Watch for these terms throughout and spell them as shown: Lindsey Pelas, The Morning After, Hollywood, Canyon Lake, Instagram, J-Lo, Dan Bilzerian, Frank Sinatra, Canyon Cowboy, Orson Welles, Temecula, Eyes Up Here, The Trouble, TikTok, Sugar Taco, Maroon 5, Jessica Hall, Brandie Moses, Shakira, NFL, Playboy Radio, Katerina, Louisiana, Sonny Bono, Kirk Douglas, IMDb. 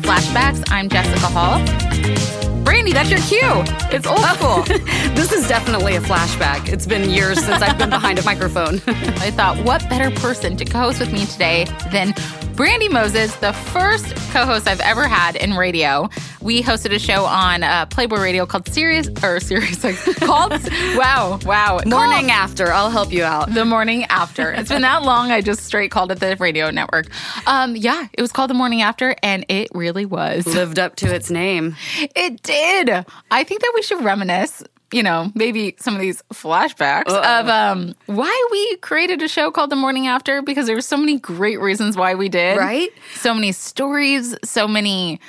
Flashbacks. I'm Jessica Hall. Brandie, that's your cue. It's old school. This is definitely a flashback. It's been years since I've been behind a microphone. I thought, what better person to co-host with me today than Brandie Moses, the first co-host I've ever had in radio. We hosted a show on Playboy Radio called Morning After. I'll help you out. The Morning After. It's been that long, I just straight called it the radio network. Yeah, it was called The Morning After, and it really was. Lived up to its name. It did. I think that we should reminisce, you know, maybe some of these flashbacks of why we created a show called The Morning After, because there were so many great reasons why we did. Right? So many stories, so many...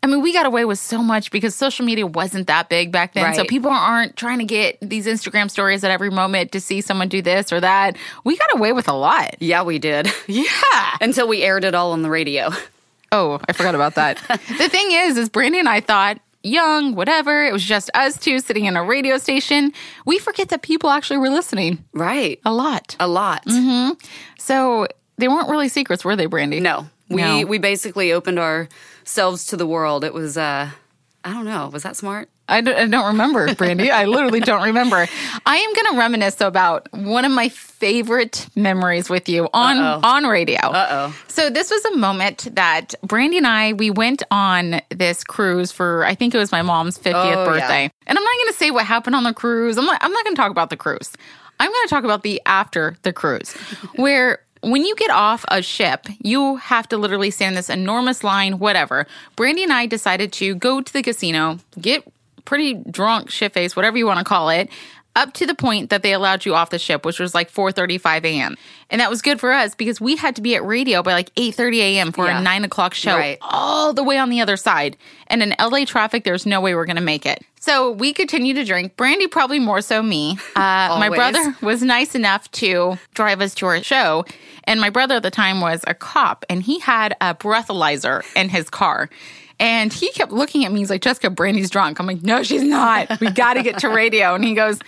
I mean, we got away with so much because social media wasn't that big back then. Right. So people aren't trying to get these Instagram stories at every moment to see someone do this or that. We got away with a lot. Yeah, we did. Yeah. Until we aired it all on the radio. Oh, I forgot about that. The thing is Brandie and I thought... young, whatever. It was just us two sitting in a radio station. We forget that people actually were listening. Right. A lot. Mm-hmm. So they weren't really secrets, were they, Brandie? No. We basically opened ourselves to the world. It was, I don't know. Was that smart? I don't remember, Brandie. I literally don't remember. I am going to reminisce about one of my favorite memories with you on radio. Uh-oh. So this was a moment that Brandie and I, we went on this cruise for, I think it was my mom's 50th birthday. Yeah. And I'm not going to say what happened on the cruise. I'm not going to talk about the cruise. I'm going to talk about the after the cruise, where... when you get off a ship, you have to literally stand in this enormous line, whatever. Brandie and I decided to go to the casino, get pretty drunk, shit-faced, whatever you want to call it, up to the point that they allowed you off the ship, which was like 4:35 a.m. And that was good for us because we had to be at radio by like 8:30 a.m. for a 9 o'clock show all the way on the other side. And in L.A. traffic, there's no way we're going to make it. So we continued to drink. Brandie, probably more so me. My brother was nice enough to drive us to our show. And my brother at the time was a cop, and he had a breathalyzer in his car. And he kept looking at me. He's like, Jessica, Brandie's drunk. I'm like, no, she's not. We got to get to radio. And he goes,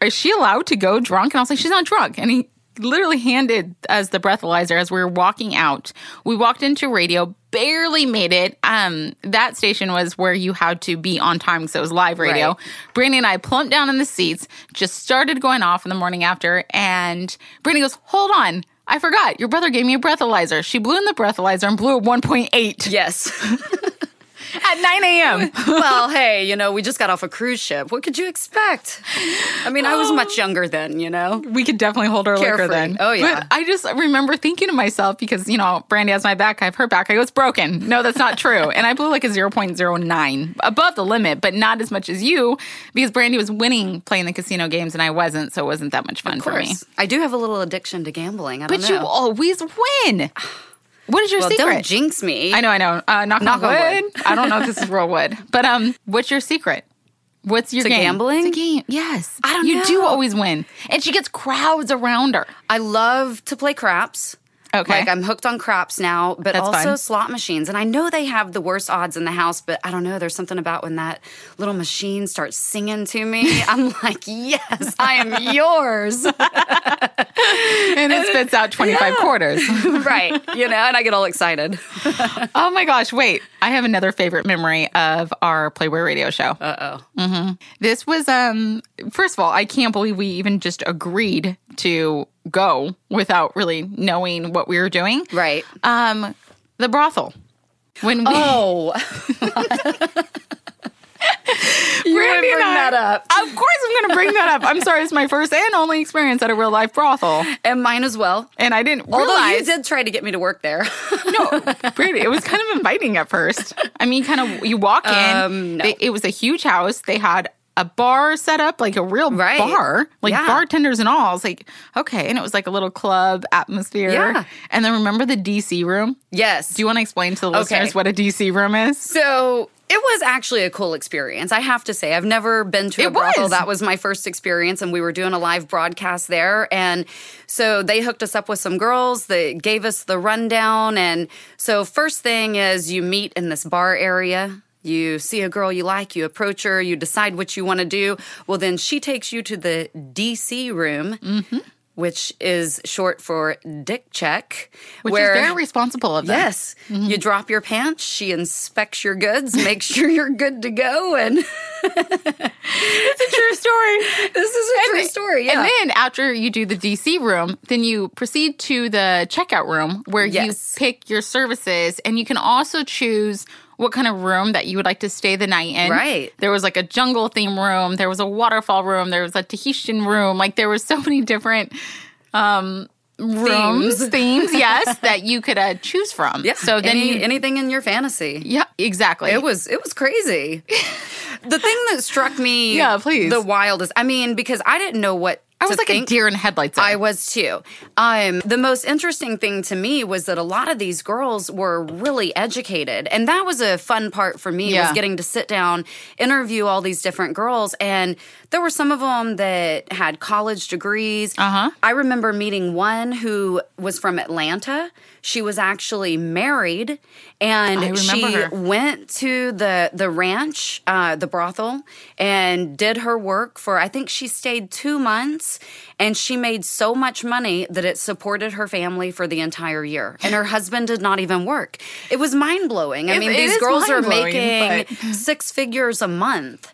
is she allowed to go drunk? And I was like, she's not drunk. And he literally handed us the breathalyzer as we were walking out. We walked into radio, barely made it. That station was where you had to be on time because it was live radio. Right. Brandie and I plumped down in the seats, just started going off in The Morning After. And Brandie goes, hold on. I forgot. Your brother gave me a breathalyzer. She blew in the breathalyzer and blew a 1.8. Yes. At 9 a.m. Well, hey, you know, we just got off a cruise ship. What could you expect? I mean, I was much younger then, you know. We could definitely hold our liquor then. Oh, yeah. But I just remember thinking to myself, because, you know, Brandie has my back. I have her back. I go, it's broken. No, that's not true. And I blew like a 0.09 above the limit, but not as much as you, because Brandie was winning playing the casino games and I wasn't, so it wasn't that much fun for me. I do have a little addiction to gambling. I don't know. But you always win. What is your secret? Don't jinx me. I know. Knock on wood. I don't know if this is real wood. But what's your secret? What's your game? Gambling? It's a game. Yes. I don't know. You do always win. And she gets crowds around her. I love to play craps. Okay. Like, I'm hooked on craps now, but that's also fun. Slot machines. And I know they have the worst odds in the house, but I don't know. There's something about when that little machine starts singing to me. I'm like, yes, I am yours. And it spits out 25 quarters. Right. You know, and I get all excited. Oh, my gosh. Wait. I have another favorite memory of our Playboy Radio show. Uh-oh. Mm-hmm. This was, first of all, I can't believe we even just agreed to go without really knowing what we were doing. Right. The brothel. You're going to bring that up. Of course I'm going to bring that up. I'm sorry. It's my first and only experience at a real-life brothel. And mine as well. And I didn't realize. Although you did try to get me to work there. No, Brandie, it was kind of inviting at first. I mean, you walk in. It was a huge house. They had a bar set up, like a real bar, like bartenders and all. I was like, okay. And it was like a little club atmosphere. Yeah. And then remember the DC room? Yes. Do you want to explain to the listeners what a DC room is? So... it was actually a cool experience, I have to say. I've never been to a brothel. That was my first experience, and we were doing a live broadcast there. And so they hooked us up with some girls that gave us the rundown. And so first thing is you meet in this bar area. You see a girl you like, you approach her, you decide what you want to do. Well, then she takes you to the DC room, which is short for dick check. Which is very responsible of them. Yes. You drop your pants, she inspects your goods, makes sure you're good to go, and... It's a true story. This is a true story, yeah. And then after you do the DC room, then you proceed to the checkout room where you pick your services, and you can also choose what kind of room that you would like to stay the night in. Right. There was like a jungle theme room. There was a waterfall room. There was a Tahitian room. Like there were so many different themes, yes, that you could choose from. Yeah. So then anything in your fantasy. Yeah, exactly. It was crazy. The thing that struck me the wildest, I mean, because I didn't know what I was like a deer in headlights. I was too. The most interesting thing to me was that a lot of these girls were really educated. And that was a fun part for me, was getting to sit down, interview all these different girls. And there were some of them that had college degrees. I remember meeting one who was from Atlanta. She was actually married. And she went to the ranch, the brothel, and did her work for, I think she stayed 2 months, and she made so much money that it supported her family for the entire year. And her husband did not even work. It was mind-blowing. I mean, these girls are making six figures a month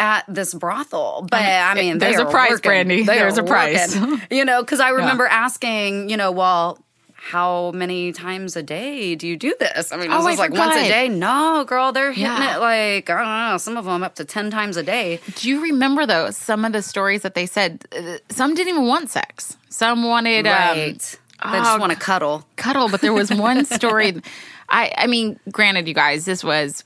at this brothel. But, I mean, there's a price, Brandie. There's a price. You know, because I remember asking, you know, well— how many times a day do you do this? I mean, was this like once a day? No, girl, they're hitting it like, I don't know, some of them up to 10 times a day. Do you remember, though, some of the stories that they said? Some didn't even want sex. Some wanted... Right. They just want to cuddle. Cuddle, but there was one story. I mean, granted, you guys, this was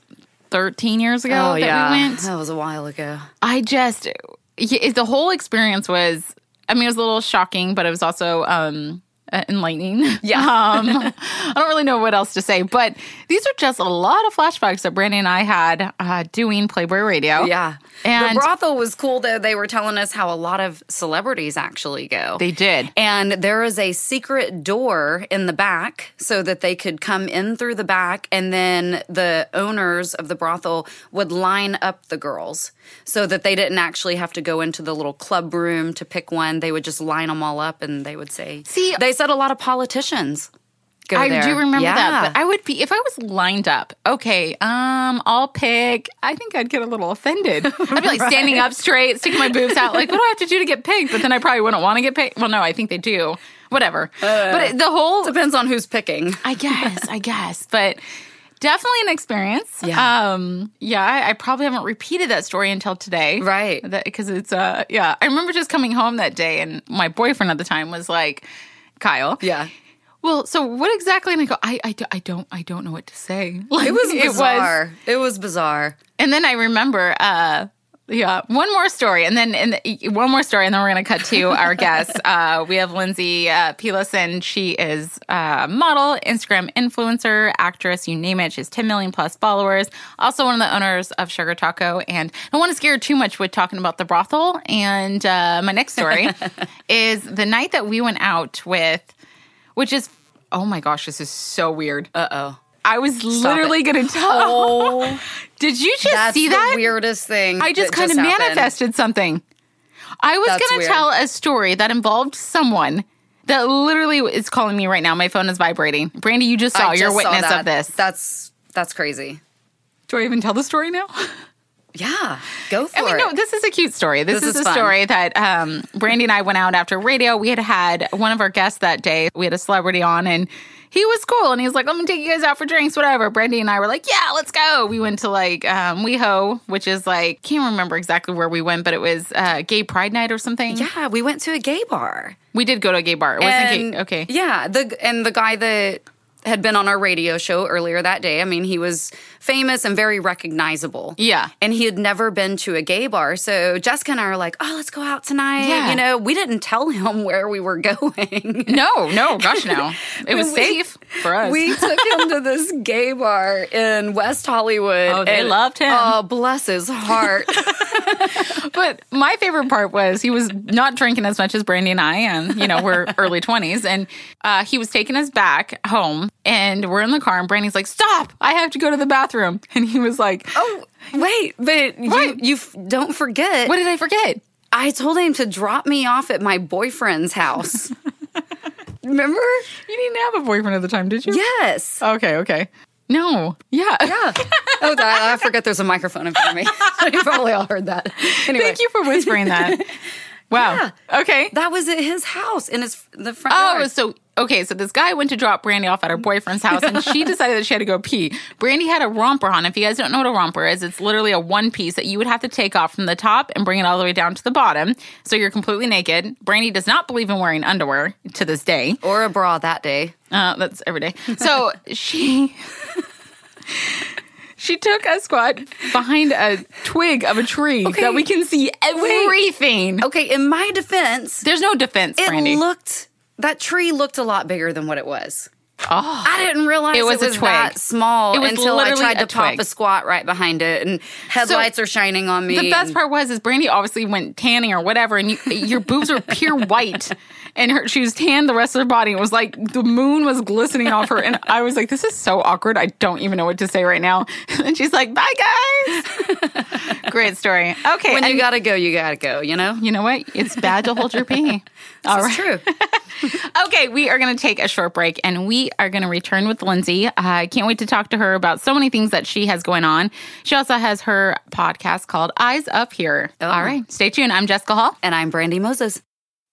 13 years ago we went. That was a while ago. The whole experience was, I mean, it was a little shocking, but it was also... enlightening. Yeah. I don't really know what else to say, but these are just a lot of flashbacks that Brandie and I had doing Playboy Radio. Yeah. And the brothel was cool, though. They were telling us how a lot of celebrities actually go. They did. And there is a secret door in the back so that they could come in through the back, and then the owners of the brothel would line up the girls so that they didn't actually have to go into the little club room to pick one. They would just line them all up, and they would say... See, they said a lot of politicians... I do remember that, but I would be, if I was lined up, okay, I'll pick, I think I'd get a little offended. I'd be like standing up straight, sticking my boobs out, like, what do I have to do to get picked? But then I probably wouldn't want to get picked. Well, no, I think they do. Whatever. But the whole... Depends on who's picking. I guess. But definitely an experience. Yeah. I probably haven't repeated that story until today. Right. Because it's, I remember just coming home that day, and my boyfriend at the time was like, Kyle. Yeah. Well, so what exactly? And I go, I don't know what to say. Like, it was bizarre. It was bizarre. And then I remember, one more story, and then we're going to cut to our guest. We have Lindsey Pelas, and she is a model, Instagram influencer, actress, you name it. She has 10 million plus followers. Also one of the owners of Sugar Taco. And I don't want to scare her too much with talking about the brothel. And my next story is the night that we went out with... Which is, oh my gosh, this is so weird. Uh-oh. I was literally going to tell. Oh, did you just see that? That's the weirdest thing. I just kind of manifested something. I was going to tell a story that involved someone that literally is calling me right now. My phone is vibrating. Brandie, you just saw. You're a witness of this. That's crazy. Do I even tell the story now? Yeah, go for it. No, this is a cute story. This is a story that Brandie and I went out after radio. We had one of our guests that day. We had a celebrity on, and he was cool. And he was like, I'm going to take you guys out for drinks, whatever. Brandie and I were like, yeah, let's go. We went to like WeHo, which is like, can't remember exactly where we went, but it was Gay Pride Night or something. Yeah, we went to a gay bar. We did go to a gay bar. It wasn't gay. Okay. Yeah, the guy that... had been on our radio show earlier that day. I mean, he was famous and very recognizable. Yeah. And he had never been to a gay bar. So Jessica and I were like, oh, let's go out tonight. Yeah. You know, we didn't tell him where we were going. No. Gosh, no. It was safe. for us. We took him to this gay bar in West Hollywood. Oh, they loved him. Oh, bless his heart. But my favorite part was he was not drinking as much as Brandie and I, and, you know, we're early 20s. And he was taking us back home, and we're in the car, and Brandie's like, stop, I have to go to the bathroom. And he was like, oh, wait, but you don't forget. What did I forget? I told him to drop me off at my boyfriend's house. Remember? You didn't have a boyfriend at the time, did you? Yes. Okay. No. Yeah. Oh, I forget there's a microphone in front of me. You probably all heard that. Anyway. Thank you for whispering that. Wow. Yeah. Okay. That was at his house in the front yard. Oh, so... Okay, so this guy went to drop Brandie off at her boyfriend's house, and she decided that she had to go pee. Brandie had a romper on. If you guys don't know what a romper is, it's literally a one-piece that you would have to take off from the top and bring it all the way down to the bottom, so you're completely naked. Brandie does not believe in wearing underwear to this day. Or a bra that day. That's every day. So she took a squat behind a twig of a tree that we can see everything. Wait. Okay, in my defense... There's no defense, Brandie. That tree looked a lot bigger than what it was. Oh, I didn't realize it was that small until I tried to pop a squat right behind it, and headlights are shining on me. The best part was Brandie obviously went tanning or whatever, and your boobs were pure white, and she was tanned the rest of her body. It was like the moon was glistening off her, and I was like, this is so awkward. I don't even know what to say right now. And she's like, bye, guys. Great story. Okay. When you gotta go, you know? You know what? It's bad to hold your pee. That's true. Okay, we are going to take a short break, and we are going to return with Lindsey. I can't wait to talk to her about so many things that she has going on. She also has her podcast called Eyes Up Here. Oh. All right, stay tuned. I'm Jessica Hall. And I'm Brandie Moses.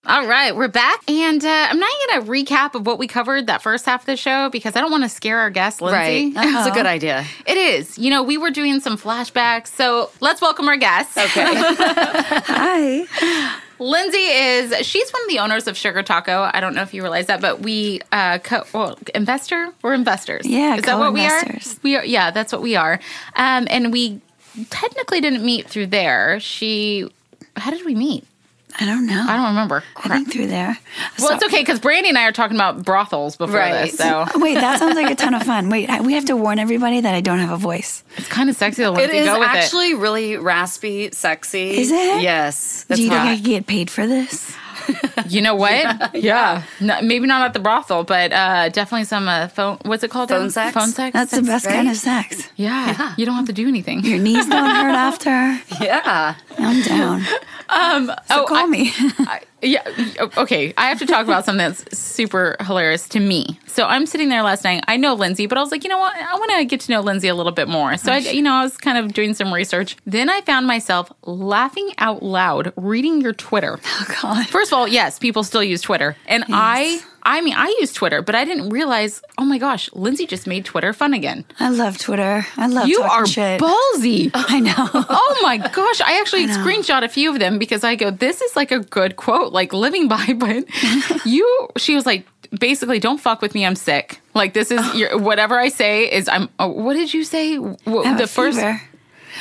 All right, we're back. And I'm not going to recap of what we covered that first half of the show because I don't want to scare our guest, Lindsey. Right. That's a good idea. It is. You know, we were doing some flashbacks, so let's welcome our guest. Okay. Hi. Lindsey she's one of the owners of Sugar Taco. I don't know if you realize that, but we, investor? We're investors. Yeah, is that what we are? We are. Yeah, that's what we are. And we technically didn't meet through there. How did we meet? I don't know. I don't remember. Crap. I think through there. Well, it's okay because Brandie and I are talking about brothels before this. So wait, that sounds like a ton of fun. Wait, we have to warn everybody that I don't have a voice. It's kind of sexy. It is really raspy, sexy. Is it? Yes. Do you think I could get paid for this? You know what? Yeah. No, maybe not at the brothel, but definitely some phone. What's it called? Phone sex. Phone sex. That's the best kind of sex. Yeah. You don't have to do anything. Your knees don't hurt after. Yeah. I'm down. Call me. Okay. I have to talk about something that's super hilarious to me. So I'm sitting there last night. I know Lindsey, but I was like, you know what? I want to get to know Lindsey a little bit more. So I was kind of doing some research. Then I found myself laughing out loud reading your Twitter. Oh God. First of all, yes, people still use Twitter, and yes. I use Twitter, but I didn't realize. Oh my gosh, Lindsey just made Twitter fun again. I love Twitter. I love you are shit. Ballsy. I know. Oh my gosh, I actually screenshot a few of them because I go, this is like a good quote, like living by. But she was like, basically, don't fuck with me. I'm sick. Like this is whatever I say is I'm. Oh, what did you say? Fever.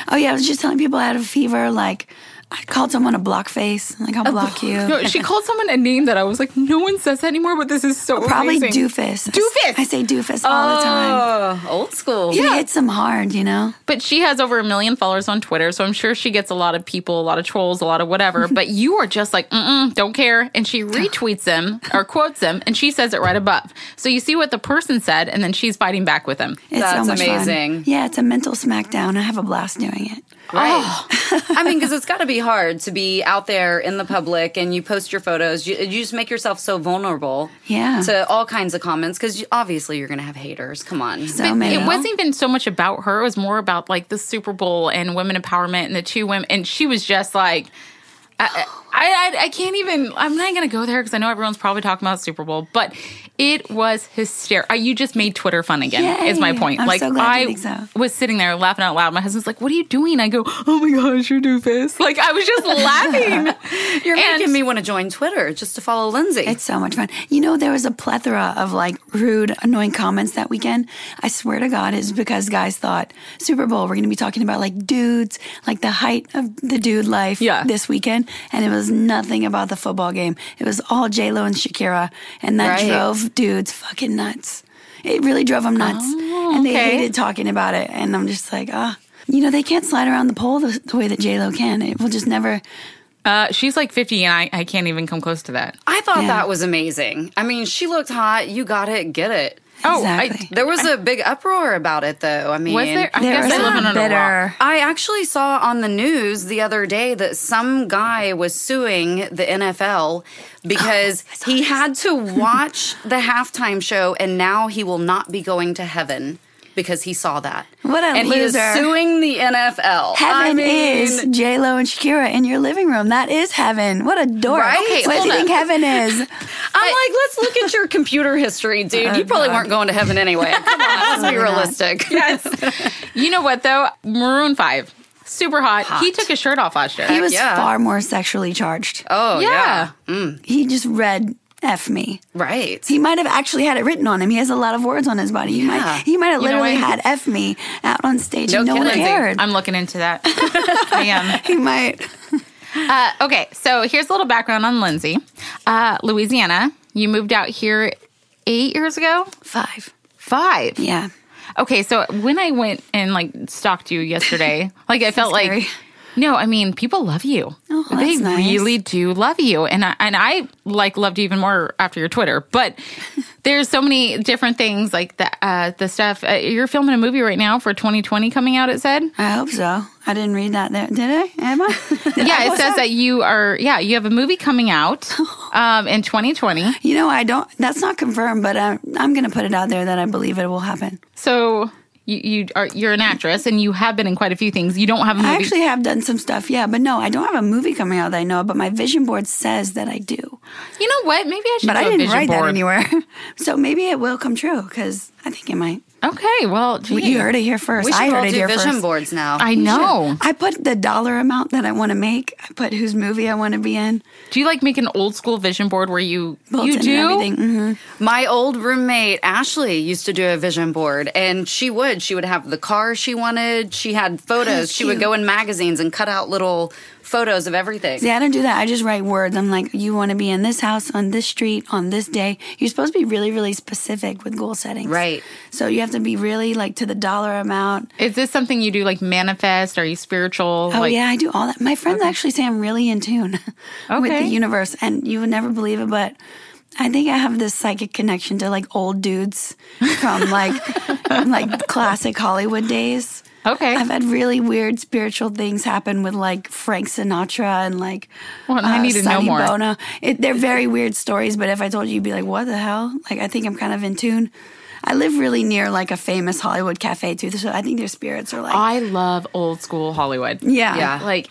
Oh yeah, I was just telling people I had a fever. Like. I called someone a block face. Like, I'll block you. No, she called someone a name that I was like, no one says that anymore, but this is so amazing. Probably doofus. I say doofus all the time. Oh, old school. Yeah. It hits them hard, you know? But she has over 1 million followers on Twitter, so I'm sure she gets a lot of people, a lot of trolls, a lot of whatever. But you are just like, don't care. And she retweets them or quotes them, and she says it right above. So you see what the person said, and then she's fighting back with them. That's so much amazing. Fun. Yeah, it's a mental smackdown. I have a blast doing it. Right. Oh. I mean, because it's got to be hard to be out there in the public and you post your photos. You just make yourself so vulnerable to all kinds of comments because obviously you're going to have haters. Come on. It wasn't even so much about her. It was more about like the Super Bowl and women empowerment and the two women. And she was just like... I can't even, I'm not going to go there because I know everyone's probably talking about Super Bowl, but it was hysterical. You just made Twitter fun again, is my point. I'm like, so glad I think so. Was sitting there laughing out loud. My husband's like, what are you doing? I go, oh my gosh, you're doofus. Like, I was just laughing. You're making me want to join Twitter just to follow Lindsey. It's so much fun. You know, there was a plethora of like rude, annoying comments that weekend. I swear to God, it's because guys thought Super Bowl, we're going to be talking about like dudes, like the height of the dude life this weekend. And it was nothing about the football game. It was all J-Lo and Shakira, and that drove dudes fucking nuts. It really drove them nuts. Oh, okay. And they hated talking about it. And I'm just like, you know, they can't slide around the pole the way that J-Lo can. It will just never... she's like 50, and I can't even come close to that. I thought that was amazing. I mean, she looked hot. You got it. Get it. Oh, exactly. There was a big uproar about it, though. I mean, was there? I guess they're living under a rock. I actually saw on the news the other day that some guy was suing the NFL because he had to watch the halftime show, and now he will not be going to heaven because he saw that. What a loser. And he is suing the NFL. Heaven is J-Lo and Shakira in your living room. That is heaven. What a dork. Right? Okay, what do you think heaven is? I'm like, let's look at your computer history, dude. You probably weren't going to heaven anyway. Come on, let's be realistic. Yes. You know what, though? Maroon 5. Super hot. He took his shirt off last year. He was far more sexually charged. Oh, yeah. Mm. He just read... F me. Right. He might have actually had it written on him. He has a lot of words on his body. Yeah. He might have literally had F me out on stage and no one cared. I'm looking into that. I am. He might. Okay, so here's a little background on Lindsey. Louisiana, you moved out here 8 years ago? Five. Yeah. Okay, so when I went and, like, stalked you yesterday, like, I felt scary. Like... No, I mean, people love you. Oh, they really do love you. And I like loved you even more after your Twitter. But there's so many different things like the stuff. You're filming a movie right now for 2020 coming out, it said. I hope so. I didn't read that there. Did I? Am I? It says that you are, you have a movie coming out in 2020. You know, that's not confirmed, but I'm going to put it out there that I believe it will happen. So... You're an actress, and you have been in quite a few things. You don't have a movie. I actually have done some stuff, but no, I don't have a movie coming out that I know of, but my vision board says that I do. You know what? Maybe I should do a vision board. But I didn't write that anywhere. So maybe it will come true, because I think it might. Okay, well, you heard it here first. We should vision boards now. I know. I put the dollar amount that I want to make. I put whose movie I want to be in. Do you like make an old school vision board where you do everything? Mm-hmm. My old roommate Ashley used to do a vision board, and she would. She would have the car she wanted. She had photos. She would go in magazines and cut out little photos of everything. See, I don't do that. I just write words. I'm like, you want to be in this house, on this street, on this day. You're supposed to be really, really specific with goal settings. Right. So you have to be really, like, to the dollar amount. Is this something you do, like, manifest? Are you spiritual? Oh, yeah, I do all that. My friends actually say I'm really in tune with the universe, and you would never believe it, but... I think I have this psychic connection to, like, old dudes from, like, classic Hollywood days. Okay. I've had really weird spiritual things happen with, like, Frank Sinatra and, like, I need to know more. Bono. They're very weird stories, but if I told you, you'd be like, what the hell? Like, I think I'm kind of in tune. I live really near, like, a famous Hollywood cafe, too, so I think their spirits are, like... I love old-school Hollywood. Yeah. Like,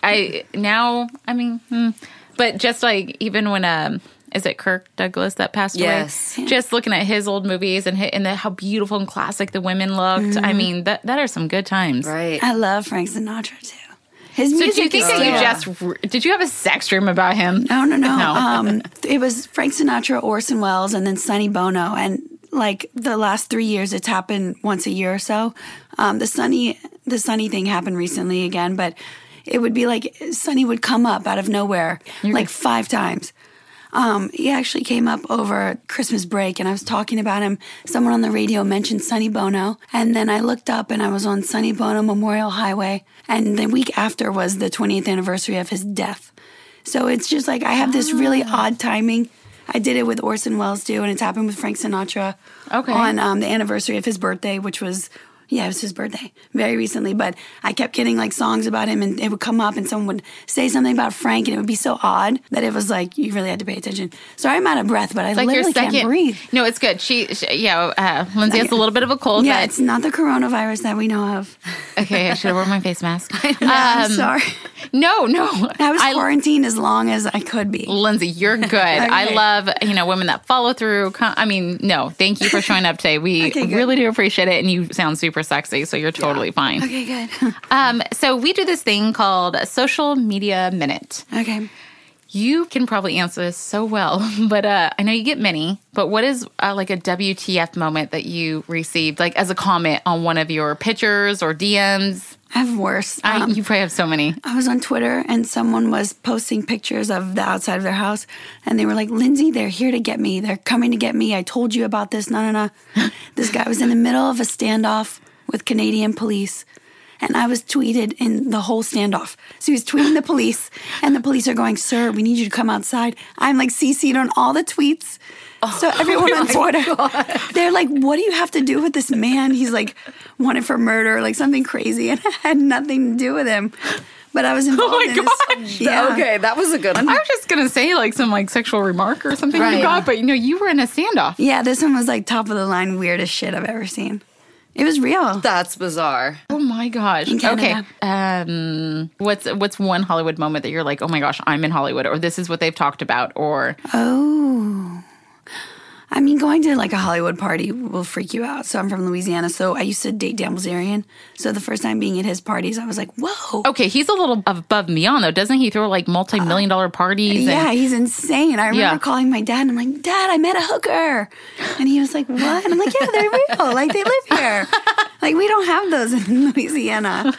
but just, like, even when... Is it Kirk Douglas that passed away? Yes. Just looking at his old movies and how beautiful and classic the women looked. Mm-hmm. I mean, that are some good times. Right. I love Frank Sinatra, too. His music did you have a sex dream about him? No. It was Frank Sinatra, Orson Welles, and then Sonny Bono. And, like, the last 3 years, it's happened once a year or so. The Sonny thing happened recently again, but it would be like Sonny would come up out of nowhere, five times. He actually came up over Christmas break, and I was talking about him. Someone on the radio mentioned Sonny Bono, and then I looked up, and I was on Sonny Bono Memorial Highway, and the week after was the 20th anniversary of his death. So it's just like I have this really odd timing. I did it with Orson Welles, too, and it's happened with Frank Sinatra on the anniversary of his birthday, which was... Yeah, it was his birthday very recently, but I kept getting, like, songs about him, and it would come up, and someone would say something about Frank, and it would be so odd that it was like you really had to pay attention. Sorry, I'm out of breath, but I literally can't breathe. No, it's good. Lindsey has a little bit of a cold. Yeah, it's not the coronavirus that we know of. Okay, I should have worn my face mask. I'm sorry. No. I was quarantined as long as I could be. Lindsey, you're good. Okay. I love women that follow through. Thank you for showing up today. We really do appreciate it, and you sound super sexy, so you're totally fine. Okay, good. So we do this thing called a social media minute. Okay. You can probably answer this so well, but I know you get many, but what is like a WTF moment that you received, like as a comment on one of your pictures or DMs? I have worse. You probably have so many. I was on Twitter and someone was posting pictures of the outside of their house and they were like, Lindsey, they're here to get me. They're coming to get me. I told you about this. No. This guy was in the middle of a standoff with Canadian police. And I was tweeted in the whole standoff. So he was tweeting the police, and the police are going, sir, we need you to come outside. I'm like CC'd on all the tweets. Oh, so everyone on Twitter, they're like, what do you have to do with this man? He's like wanted for murder, like something crazy. And I had nothing to do with him. But I was involved in this. Oh, my gosh. Yeah. Okay, that was a good one. I was just going to say, like, some, like, sexual remark or something you got. But, you know, you were in a standoff. Yeah, this one was, like, top of the line weirdest shit I've ever seen. It was real. That's bizarre. Oh, my gosh. Okay. What's one Hollywood moment that you're like, oh, my gosh, I'm in Hollywood, or this is what they've talked about, or... Oh. I mean, going to, like, a Hollywood party will freak you out. So I'm from Louisiana, so I used to date Dan Bilzerian. So the first time being at his parties, I was like, whoa. Okay, he's a little above and beyond, though. Doesn't he throw, like, multi-million-dollar parties? Yeah, he's insane. I remember calling my dad, and I'm like, Dad, I met a hooker. And he was like, what? And I'm like, yeah, they're real. Like, they live here. Like, we don't have those in Louisiana.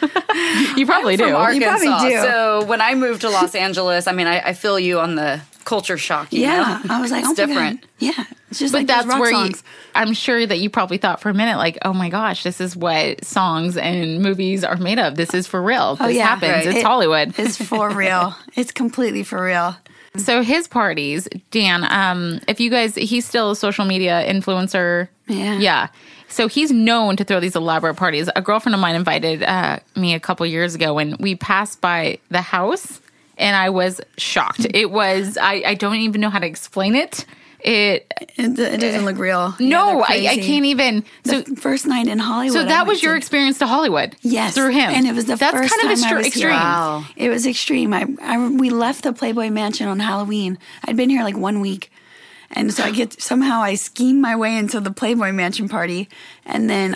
You probably do. Arkansas, you probably do. So when I moved to Los Angeles, I mean, I feel you on the culture shock. You know? I was like, it's different. Yeah. It's just but like that's rock where songs. I'm sure that you probably thought for a minute, like, oh, my gosh, this is what songs and movies are made of. This is for real. This happens. Right. It's Hollywood. It's for real. It's completely for real. So his parties, Dan, if you guys, he's still a social media influencer. Yeah. So he's known to throw these elaborate parties. A girlfriend of mine invited me a couple years ago when we passed by the house, and I was shocked. It was, I don't even know how to explain it. It doesn't look real. No, I can't even. So the first night in Hollywood. So that was your experience to Hollywood. Yes, through him. And it was the first time. That's kind of extreme. Wow. It was extreme. We left the Playboy Mansion on Halloween. I'd been here like 1 week. And so I scheme my way into the Playboy Mansion party. And then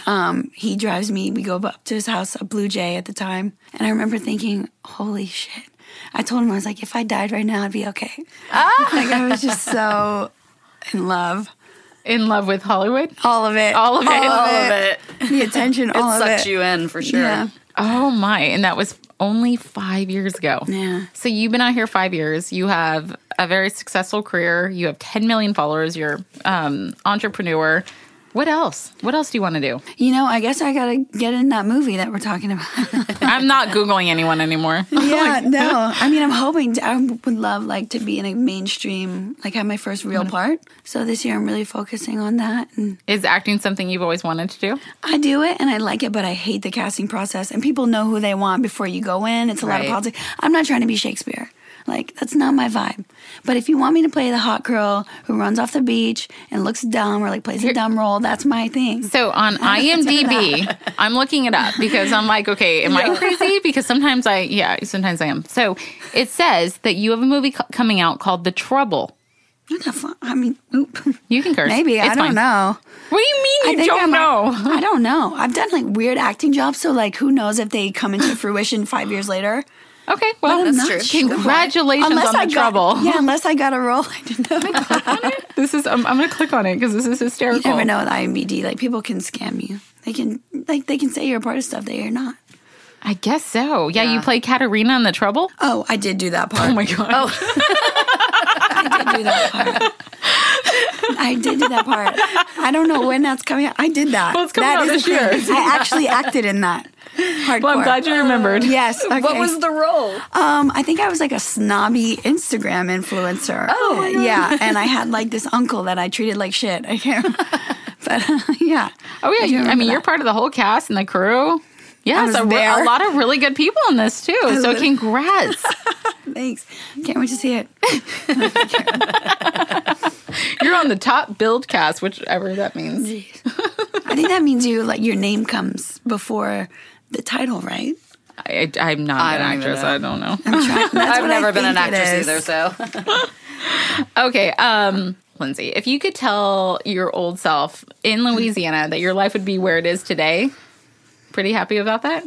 he drives me. We go up to his house, a Blue Jay at the time. And I remember thinking, holy shit. I told him, I was like, if I died right now, I'd be okay. Ah. Like, I was just so in love. In love with Hollywood? All of it. The attention, all of it. It sucked you in for sure. Yeah. Oh, my. And that was only 5 years ago. Yeah. So you've been out here 5 years. You have a very successful career. You have 10 million followers. You're entrepreneur. What else? What else do you want to do? You know, I guess I got to get in that movie that we're talking about. I'm not Googling anyone anymore. Yeah, no. I mean, I'm hoping I would love, like, to be in a mainstream, like, have my first real part. So this year I'm really focusing on that. And is acting something you've always wanted to do? I do it, and I like it, but I hate the casting process. And people know who they want before you go in. It's a lot of politics. I'm not trying to be Shakespeare. Like, that's not my vibe. But if you want me to play the hot girl who runs off the beach and looks dumb or, like, plays a dumb role, that's my thing. So on IMDb, I'm looking it up because I'm like, okay, am I crazy? Because sometimes I am. So it says that you have a movie coming out called The Trouble. I mean, you can curse. Maybe. It's I don't know. What do you mean you don't know? I don't know. I've done, like, weird acting jobs, so, like, who knows if they come into fruition 5 years later. Okay, well, that's true. Sure. Congratulations on The Trouble. Yeah, unless I got a role, I didn't know. Can I click on it? I'm going to click on it because this is hysterical. You never know with IMDb. Like, people can scam you. They can say you're a part of stuff that you're not. I guess so. Yeah, you play Katerina on The Trouble? Oh, I did do that part. Oh, my God. Oh. I did do that part. I don't know when that's coming out. I did that. Well, it's coming out this year. I actually acted in that. Hardcore. Well, I'm glad you remembered. Yes. Okay. What was the role? I think I was like a snobby Instagram influencer. Oh, my God. Yeah. And I had like this uncle that I treated like shit. I can't remember. But yeah. Oh, yeah. I mean, you're part of the whole cast and the crew. Yeah, so a lot of really good people in this, too. So congrats. Thanks. Can't wait to see it. You're on the top build cast, whichever that means. Jeez. I think that means you, like, your name comes before the title, right? I'm not an actress. I don't know. I've never been an actress either, so. Okay, Lindsey, if you could tell your old self in Louisiana that your life would be where it is today, pretty happy about that?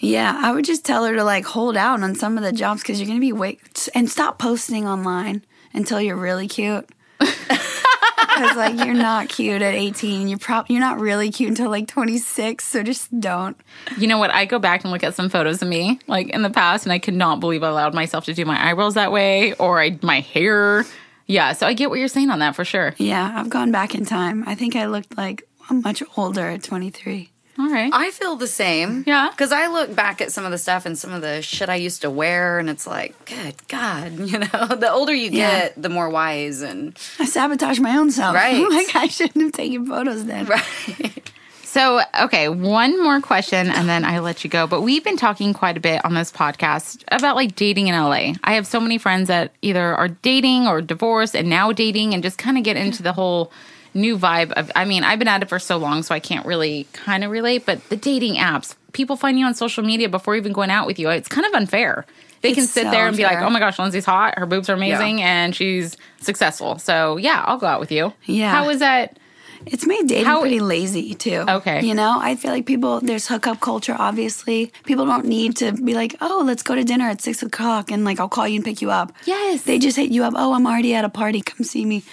Yeah, I would just tell her to, like, hold out on some of the jobs because you're going to be and stop posting online until you're really cute. Because, like, you're not cute at 18. You're not really cute until, like, 26, so just don't. You know what? I go back and look at some photos of me, like, in the past, and I could not believe I allowed myself to do my eyebrows that way or my hair. Yeah, so I get what you're saying on that for sure. Yeah, I've gone back in time. I think I looked, like, much older at 23. All right. I feel the same. Yeah. Because I look back at some of the stuff and some of the shit I used to wear, and it's like, good God, you know? The older you get, the more wise and... I sabotage my own self. Right. Like, I shouldn't have taken photos then. Right. So, okay, one more question, and then I let you go. But we've been talking quite a bit on this podcast about, like, dating in L.A. I have so many friends that either are dating or divorced and now dating and just kind of get into the whole... new vibe of, I mean, I've been at it for so long, so I can't really kind of relate, but the dating apps, people find you on social media before even going out with you. It's kind of unfair. They can sit there and be like, oh my gosh, Lindsey's hot, her boobs are amazing, and she's successful. So, yeah, I'll go out with you. Yeah. How is that? It's made dating pretty lazy, too. Okay. You know, I feel like people, there's hookup culture, obviously. People don't need to be like, oh, let's go to dinner at 6 o'clock, and, like, I'll call you and pick you up. Yes. They just hit you up. Oh, I'm already at a party. Come see me.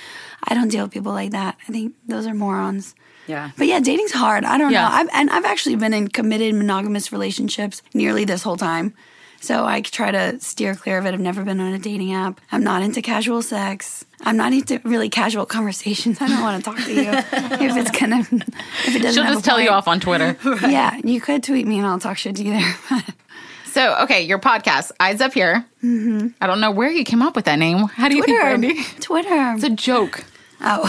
I don't deal with people like that. I think those are morons. Yeah. But, yeah, dating's hard. I don't know. I've actually been in committed monogamous relationships nearly this whole time. So I try to steer clear of it. I've never been on a dating app. I'm not into casual sex. I'm not into really casual conversations. I don't want to talk to you if it doesn't. She'll just tell you off on Twitter. Right. Yeah, you could tweet me and I'll talk shit to you there. So, okay, your podcast, Eyes Up Here. Mm-hmm. I don't know where you came up with that name. How do you think, Brandie? Twitter. It's a joke. Oh.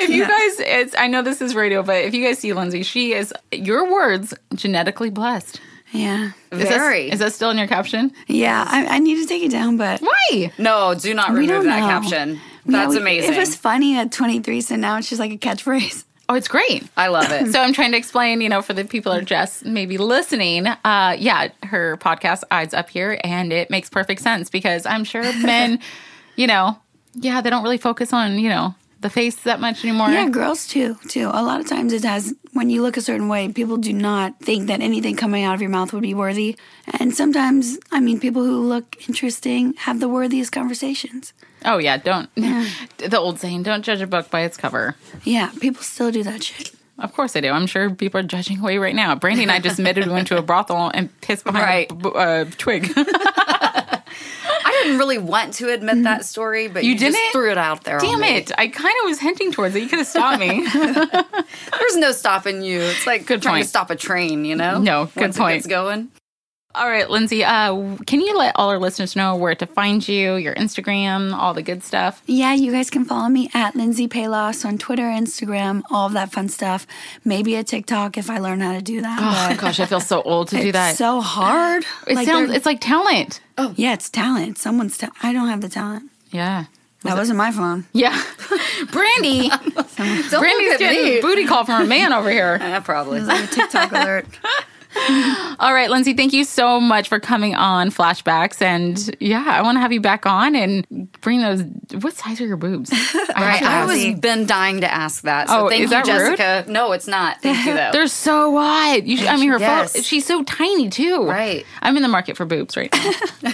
If you guys, I know this is radio, but if you guys see Lindsey, she is, your words, genetically blessed. Yeah. Very. Is that still in your caption? Yeah. I need to take it down, but. Why? No, do not remove that caption. That's amazing. It was funny at 23, so now it's just like a catchphrase. Oh, it's great. I love it. So I'm trying to explain, you know, for the people that are just maybe listening, her podcast, Eyes Up Here, and it makes perfect sense because I'm sure men, you know, they don't really focus on, you know, the face that much anymore. Yeah, girls too. A lot of times it has, when you look a certain way, people do not think that anything coming out of your mouth would be worthy. And sometimes, I mean, people who look interesting have the worthiest conversations. Oh, yeah, the old saying, don't judge a book by its cover. Yeah, people still do that shit. Of course they do. I'm sure people are judging away right now. Brandie and I just admitted we went to a brothel and pissed behind a twig. I didn't really want to admit that story, but you just threw it out there. Damn it. I kind of was hinting towards it. You could have stopped me. There's no stopping you. It's like trying to stop a train, you know? No, good point. Once it gets going. All right, Lindsey, can you let all our listeners know where to find you, your Instagram, all the good stuff? Yeah, you guys can follow me at Lindsey Pelas on Twitter, Instagram, all of that fun stuff. Maybe a TikTok if I learn how to do that. Oh, gosh, I feel so old to do that. It's so hard. It's like talent. Oh, yeah, it's talent. I don't have the talent. Yeah. That wasn't my phone. Yeah. Brandie. Brandy's getting a booty call from a man over here. Probably. It was like a TikTok alert. All right, Lindsey, thank you so much for coming on Flashbacks. And, yeah, I want to have you back on and bring those. What size are your boobs? I've been dying to ask that. So thank you, Jessica. Rude? No, it's not. Thank you, though. They're so wide. She's so tiny, too. Right. I'm in the market for boobs right now.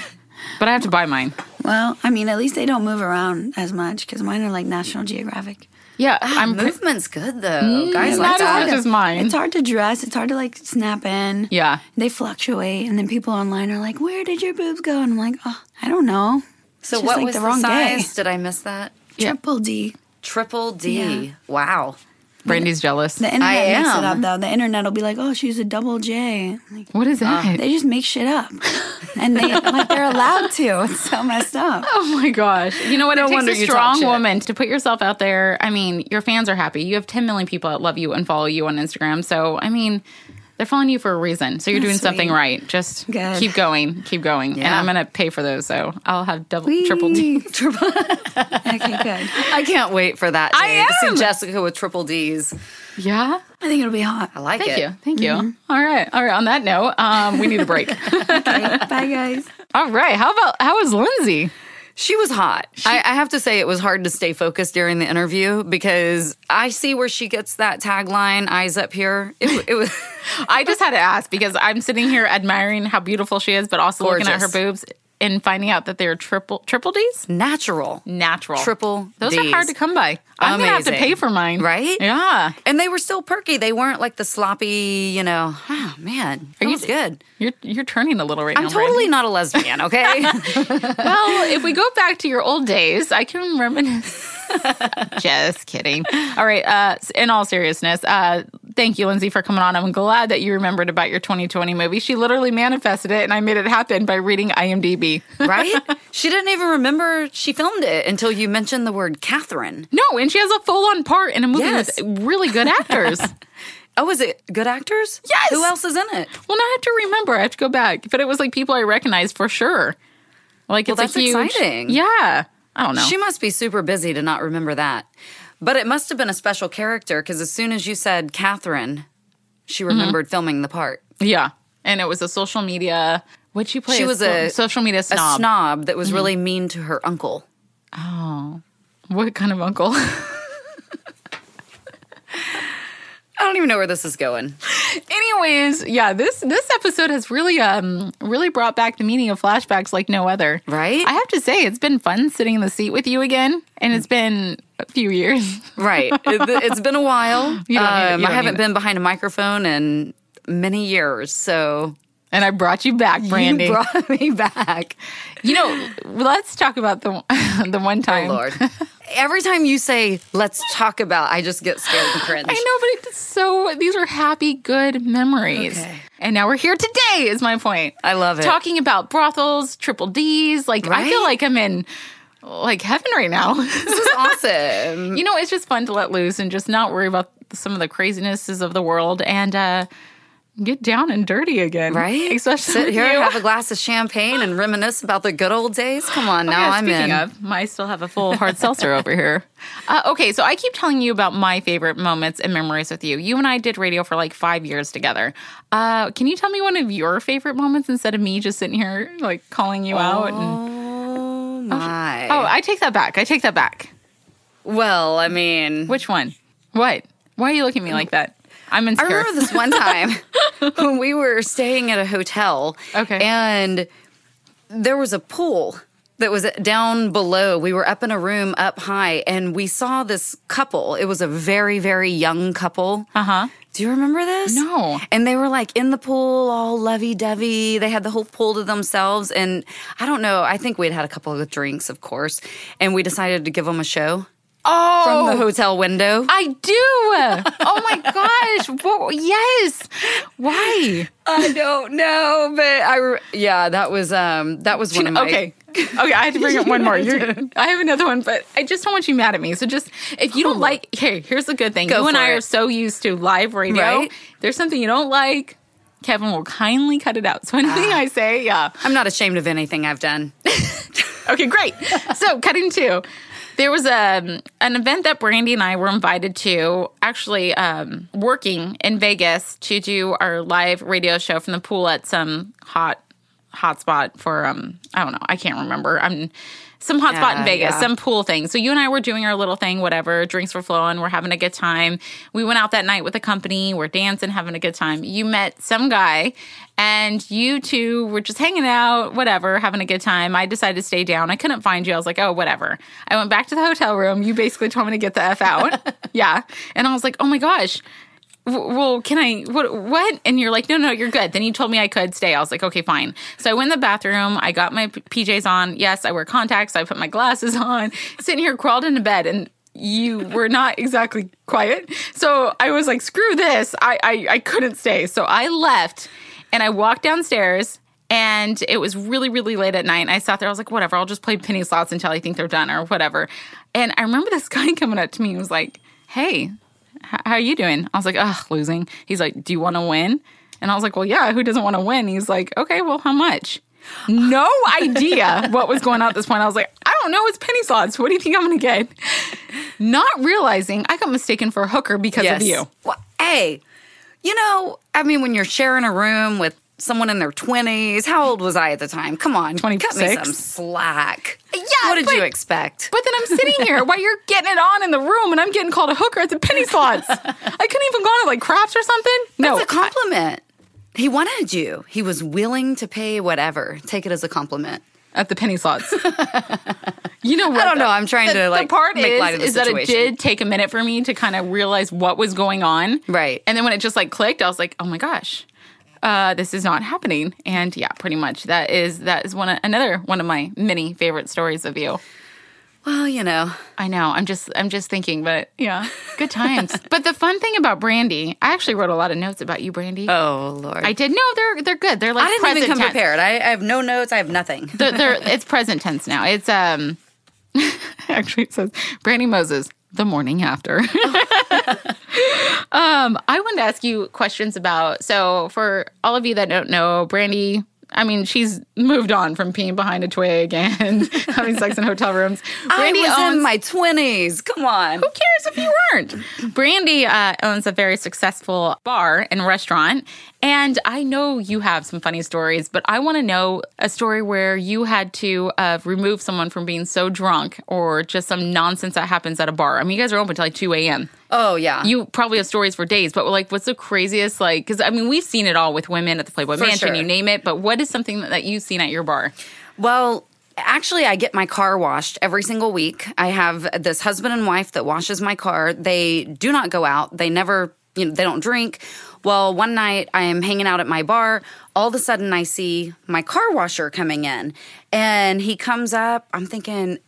But I have to buy mine. Well, I mean, at least they don't move around as much because mine are like National Geographic. Yeah, movement's good though. Guys, like that is mine. It's hard to dress. It's hard to like snap in. Yeah, they fluctuate, and then people online are like, "Where did your boobs go?" And I'm like, "Oh, I don't know." So what was the size? Did I miss that? Triple D. Triple D. Yeah. Wow. Brandy's jealous. The internet makes it up, though. The internet will be like, "Oh, she's a double J." Like, what is that? They just make shit up, and they they're allowed to. It's so messed up. Oh my gosh! You know what? No wonder you talk shit. It takes a strong woman to put yourself out there. I mean, your fans are happy. You have 10 million people that love you and follow you on Instagram. So, I mean, they're following you for a reason. So you're doing something right. Just keep going. Yeah. And I'm gonna pay for those. So I'll have triple D. Triple. Okay, good. I can't wait for that day to see Jessica with triple Ds. Yeah, I think it'll be hot. I like it. Thank you. Mm-hmm. All right. On that note, we need a break. Okay, bye guys. All right. How is Lindsey? She was hot. I have to say it was hard to stay focused during the interview because I see where she gets that tagline, Eyes Up Here. It was. I just had to ask because I'm sitting here admiring how beautiful she is, but also gorgeous. Looking at her boobs and finding out that they're triple Ds? Natural. Triple Ds. Those are hard to come by. I'm going to have to pay for mine. Right? Yeah. And they were still perky. They weren't like the sloppy, you know, oh, man. That was good. You're turning a little right now, Brandie. I'm totally not a lesbian, okay? Well, if we go back to your old days, I can reminisce. Just kidding. All right. In all seriousness, thank you, Lindsey, for coming on. I'm glad that you remembered about your 2020 movie. She literally manifested it, and I made it happen by reading IMDb. Right? She didn't even remember she filmed it until you mentioned the word Catherine. No, and she has a full-on part in a movie with really good actors. Oh, is it good actors? Yes. Who else is in it? Well, now I have to remember. I have to go back. But it was like people I recognized for sure. Like, it's that's a huge, exciting. Yeah. I don't know. She must be super busy to not remember that. But it must have been a special character because as soon as you said Catherine, she remembered filming the part. Yeah. And it was a social media. What'd she play? She was a social media snob. A snob that was really mean to her uncle. Oh. What kind of uncle? I don't even know where this is going. Anyways, yeah, this episode has really really brought back the meaning of flashbacks like no other. Right? I have to say, it's been fun sitting in the seat with you again, and it's been a few years. Right. It's been a while. I haven't been behind a microphone in many years, so... And I brought you back, Brandie. You brought me back. You know, let's talk about the one time. Oh, Lord. Every time you say, let's talk about, I just get scared and cringe. I know, but it's so, these are happy, good memories. Okay. And now we're here today is my point. I love it. Talking about brothels, triple Ds. Like, right? I feel like I'm in... like heaven right now. This is awesome. You know, it's just fun to let loose and just not worry about some of the crazinesses of the world and get down and dirty again. Right? Especially sit here and have a glass of champagne and reminisce about the good old days. Come on, now I'm in. Speaking of, I still have a full hard seltzer over here. Okay, so I keep telling you about my favorite moments and memories with you. You and I did radio for like 5 years together. Can you tell me one of your favorite moments instead of me just sitting here like calling you out and... My. Oh, I take that back. Well, I mean. Which one? What? Why are you looking at me like that? I'm insecure. I remember this one time when we were staying at a hotel. Okay. And there was a pool that was down below. We were up in a room up high, and we saw this couple. It was a very, very young couple. Uh-huh. Do you remember this? No. And they were like in the pool, all lovey-dovey. They had the whole pool to themselves. And I don't know. I think we'd had a couple of drinks, of course. And we decided to give them a show. Oh. From the hotel window. I do. Oh, my gosh. Whoa, yes. Why? I don't know. But that was one of my... Okay, I had to bring up one more. I have another one, but I just don't want you mad at me. So just, if you don't like, hey, here's the good thing. You and I are so used to live radio. Right? There's something you don't like, Kevin will kindly cut it out. So anything I say, yeah. I'm not ashamed of anything I've done. Okay, great. So cutting two. There was an event that Brandie and I were invited to, actually working in Vegas to do our live radio show from the pool at some hotspot for I don't know, I can't remember. Some hotspot in Vegas, some pool thing. So you and I were doing our little thing, whatever. Drinks were flowing. We're having a good time. We went out that night with a company. We're dancing, having a good time. You met some guy, and you two were just hanging out, whatever, having a good time. I decided to stay down. I couldn't find you. I was like, oh, whatever. I went back to the hotel room. You basically told me to get the F out. Yeah. And I was like, oh, my gosh. Well, can I, what? And you're like, no, you're good. Then you told me I could stay. I was like, okay, fine. So I went in the bathroom. I got my PJs on. Yes, I wear contacts. I put my glasses on. Sitting here, crawled into bed, and you were not exactly quiet. So I was like, screw this. I couldn't stay. So I left, and I walked downstairs, and it was really, really late at night. And I sat there. I was like, whatever. I'll just play penny slots until I think they're done or whatever. And I remember this guy coming up to me and was like, hey, how are you doing? I was like, ugh, losing. He's like, do you want to win? And I was like, well, yeah, who doesn't want to win? He's like, okay, well, how much? No idea what was going on at this point. I was like, I don't know. It's penny slots. What do you think I'm going to get? Not realizing I got mistaken for a hooker because of you. Well, hey, you know, I mean, when you're sharing a room with someone in their 20s. How old was I at the time? Come on, 26. Cut me some slack. Yeah, What did you expect? But then I'm sitting here while you're getting it on in the room, and I'm getting called a hooker at the penny slots. I couldn't even go on to, like, craps or something. No. That's a compliment. He wanted you. He was willing to pay whatever. Take it as a compliment. At the penny slots. You know what? I don't know. I'm trying to, like, make light of the situation. The part is that it did take a minute for me to kind of realize what was going on. Right. And then when it just, like, clicked, I was like, oh, my gosh. This is not happening. And yeah, pretty much. That is another one of my many favorite stories of you. Well, you know. I know. I'm just thinking, but yeah. Good times. But the fun thing about Brandie, I actually wrote a lot of notes about you, Brandie. Oh, Lord. I did. No, they're good. They're like present tense. I didn't even come prepared. I have no notes. I have nothing. It's present tense now. It's actually it says Brandie Moses, The Morning After. I wanted to ask you questions about, so for all of you that don't know, Brandie, I mean, she's moved on from peeing behind a twig and having sex in hotel rooms. Brandie I was in my 20s. Come on. Who cares if you weren't? Brandie owns a very successful bar and restaurant. And I know you have some funny stories, but I want to know a story where you had to remove someone from being so drunk or just some nonsense that happens at a bar. I mean, you guys are open till like 2 a.m. Oh, yeah. You probably have stories for days, but like, what's the craziest, like, because I mean, we've seen it all with women at the Playboy Mansion, sure. You name it, but what is something that you've seen at your bar? Well, actually, I get my car washed every single week. I have this husband and wife that washes my car. They do not go out. They never, they don't drink. Well, one night I am hanging out at my bar. All of a sudden I see my car washer coming in and he comes up. I'm thinking,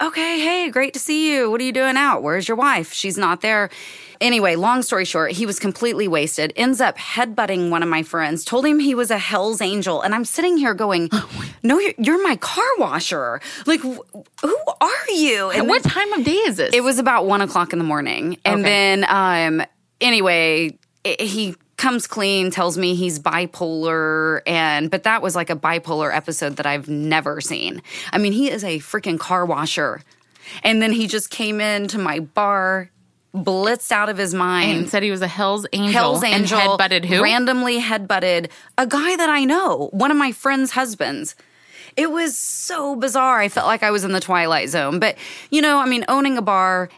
okay, hey, great to see you. What are you doing out? Where's your wife? She's not there. Anyway, long story short, he was completely wasted, ends up headbutting one of my friends, told him he was a Hell's Angel. And I'm sitting here going, no, you're my car washer. Like, who are you? And what time of day is this? It was about 1 o'clock in the morning. And then, anyway, he comes clean, tells me he's bipolar, but that was like a bipolar episode that I've never seen. I mean, he is a freaking car washer. And then he just came into my bar, blitzed out of his mind. And said he was a Hell's Angel. And headbutted who? Randomly headbutted a guy that I know, one of my friend's husbands. It was so bizarre. I felt like I was in the Twilight Zone. But, I mean, owning a bar—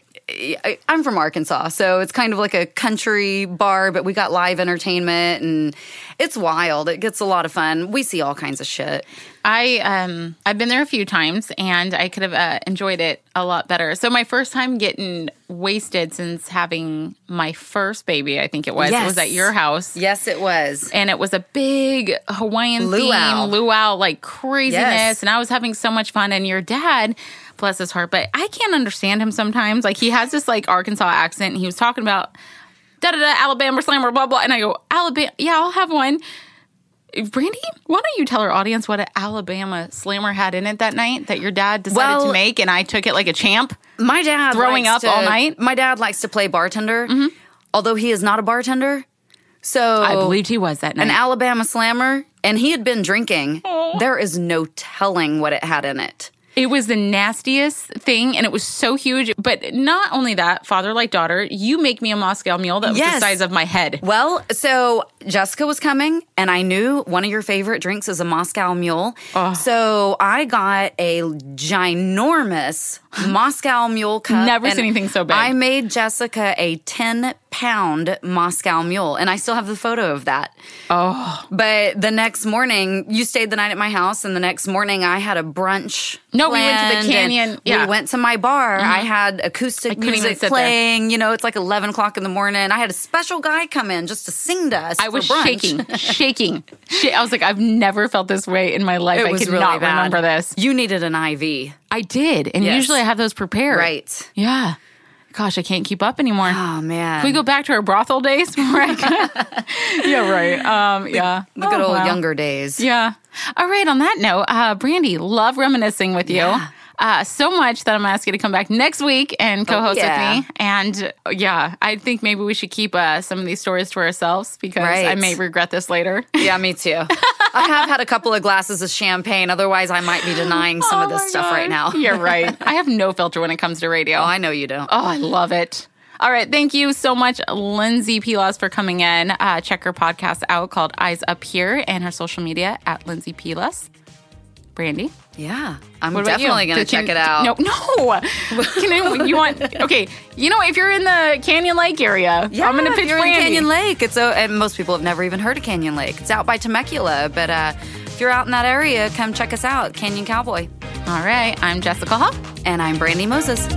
I'm from Arkansas, so it's kind of like a country bar, but we got live entertainment, and it's wild. It gets a lot of fun. We see all kinds of shit. I've been there a few times, and I could have enjoyed it a lot better. So my first time getting wasted since having my first baby, I think it was. Yes. It was at your house. Yes, it was. And it was a big Hawaiian theme, luau, like craziness. Yes. And I was having so much fun, and your dad— bless his heart, but I can't understand him sometimes. Like, he has this, like, Arkansas accent, and he was talking about, da-da-da, Alabama slammer, blah, blah, and I go, Alabama, yeah, I'll have one. Brandie, why don't you tell our audience what an Alabama slammer had in it that night that your dad decided to make, and I took it like a champ? My dad all night? My dad likes to play bartender, mm-hmm. although he is not a bartender. So I believed he was that night. An Alabama slammer, and he had been drinking. Aww. There is no telling what it had in it. It was the nastiest thing, and it was so huge. But not only that, father like daughter, you make me a Moscow Mule that was the size of my head. Well, so Jessica was coming, and I knew one of your favorite drinks is a Moscow Mule. Oh. So I got a ginormous Moscow Mule cup. Never seen anything so big. I made Jessica a 10-pound Moscow Mule, and I still have the photo of that. Oh. But the next morning, you stayed the night at my house, and the next morning I had a brunch. No, we went to the canyon. Yeah. We went to my bar. Mm-hmm. I had acoustic music playing. There. It's like 11 o'clock in the morning. I had a special guy come in just to sing to us. I was shaking. I was like, I've never felt this way in my life. I cannot remember this. You needed an IV. I did. And usually I have those prepared. Right. Yeah. Gosh, I can't keep up anymore. Oh, man. Can we go back to our brothel days? Right. Yeah, right. The good old younger days. Yeah. All right, on that note, Brandie, love reminiscing with you so much that I'm going to ask you to come back next week and co-host with me. And, I think maybe we should keep some of these stories to ourselves because I may regret this later. Yeah, me too. I have had a couple of glasses of champagne. Otherwise, I might be denying some of this stuff right now. You're right. I have no filter when it comes to radio. Oh, I know you don't. Oh, I love it. All right. Thank you so much, Lindsey Pelas, for coming in. Check her podcast out called Eyes Up Here and her social media at Lindsey Pelas. Brandie? Yeah. I'm definitely going to check it out. No. Okay. You know, if you're in the Canyon Lake area, yeah, I'm going to pitch Brandie. In Canyon Lake. And most people have never even heard of Canyon Lake. It's out by Temecula. But if you're out in that area, come check us out. Canyon Cowboy. All right. I'm Jessica Hall. And I'm Brandie Moses.